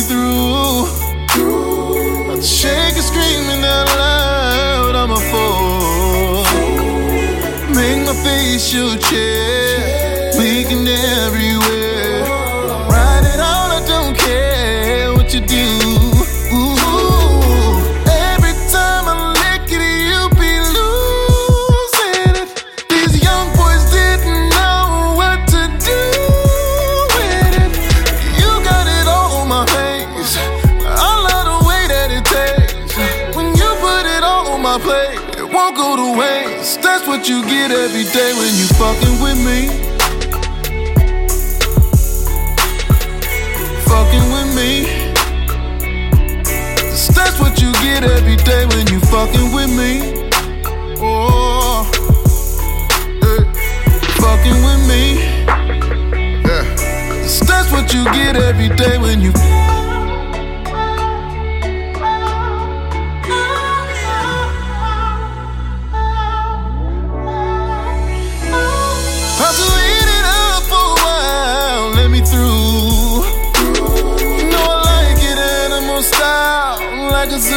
me through. I shake and screaming out loud, I'm a fool. Make my face your chair, leaking everywhere. Ride it all, I don't care what you do. Ooh, every time I lick it, you be losing it. These young boys didn't know what to do with it. You got it all on my face, I love the way that it tastes. When you put it all on my plate, it won't go to waste. That's what you get every day when you fucking with me. Fucking with me. That's what you get every day when you fucking with me. Oh, hey. Fucking with me. Yeah. That's what you get every day when you. I'll eat it up for a while. Let me through. Style like a zoo.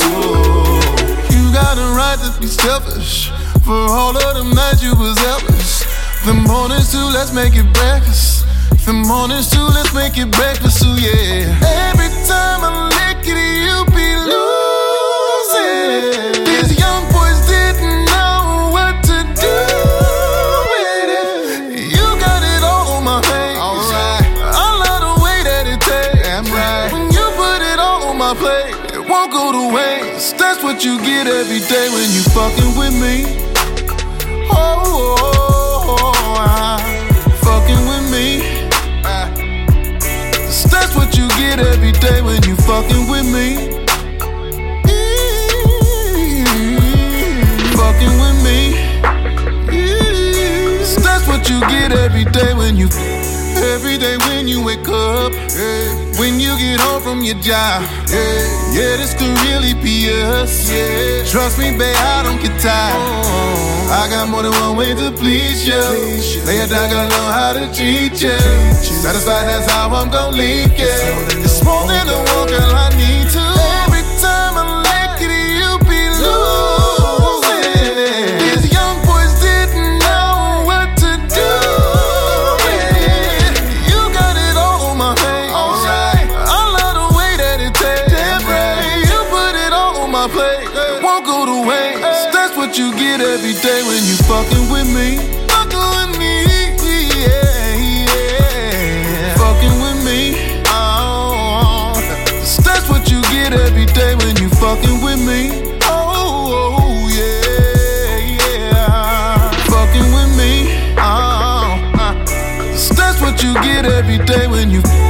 You got a right to be selfish. For all of them nights you was helpless. The mornings too, let's make it breakfast. The mornings too, let's make it breakfast, ooh yeah. Every time I lick it, you be losing it. These young boys didn't know what to do with it. You got it all on my face. All right. I love the way that it tastes. Damn right. When my plate, it won't go to waste. That's what you get every day when you fucking with me. Oh, oh, oh, fucking with me. That's what you get every day when you fucking with me. Fucking with me. That's what you get every day when you. Every day when you wake up, yeah. When you get home from your job, yeah, yeah, this could really be us, yeah. Trust me, babe, I don't get tired. I got more than one way to please you. Lay a dog, I know how to treat you. Satisfied, that's how I'm gon' leave you. It's more than a walk, girl, I need to. Every time I like it, you be losing it. These young boys didn't know what to do. That's what you get every day when you fucking with me. Fucking with me, yeah, yeah. Fucking with me, oh. That's what you get every day when you fucking with me. Oh, yeah, yeah. Fucking with me, oh. That's what you get every day when you.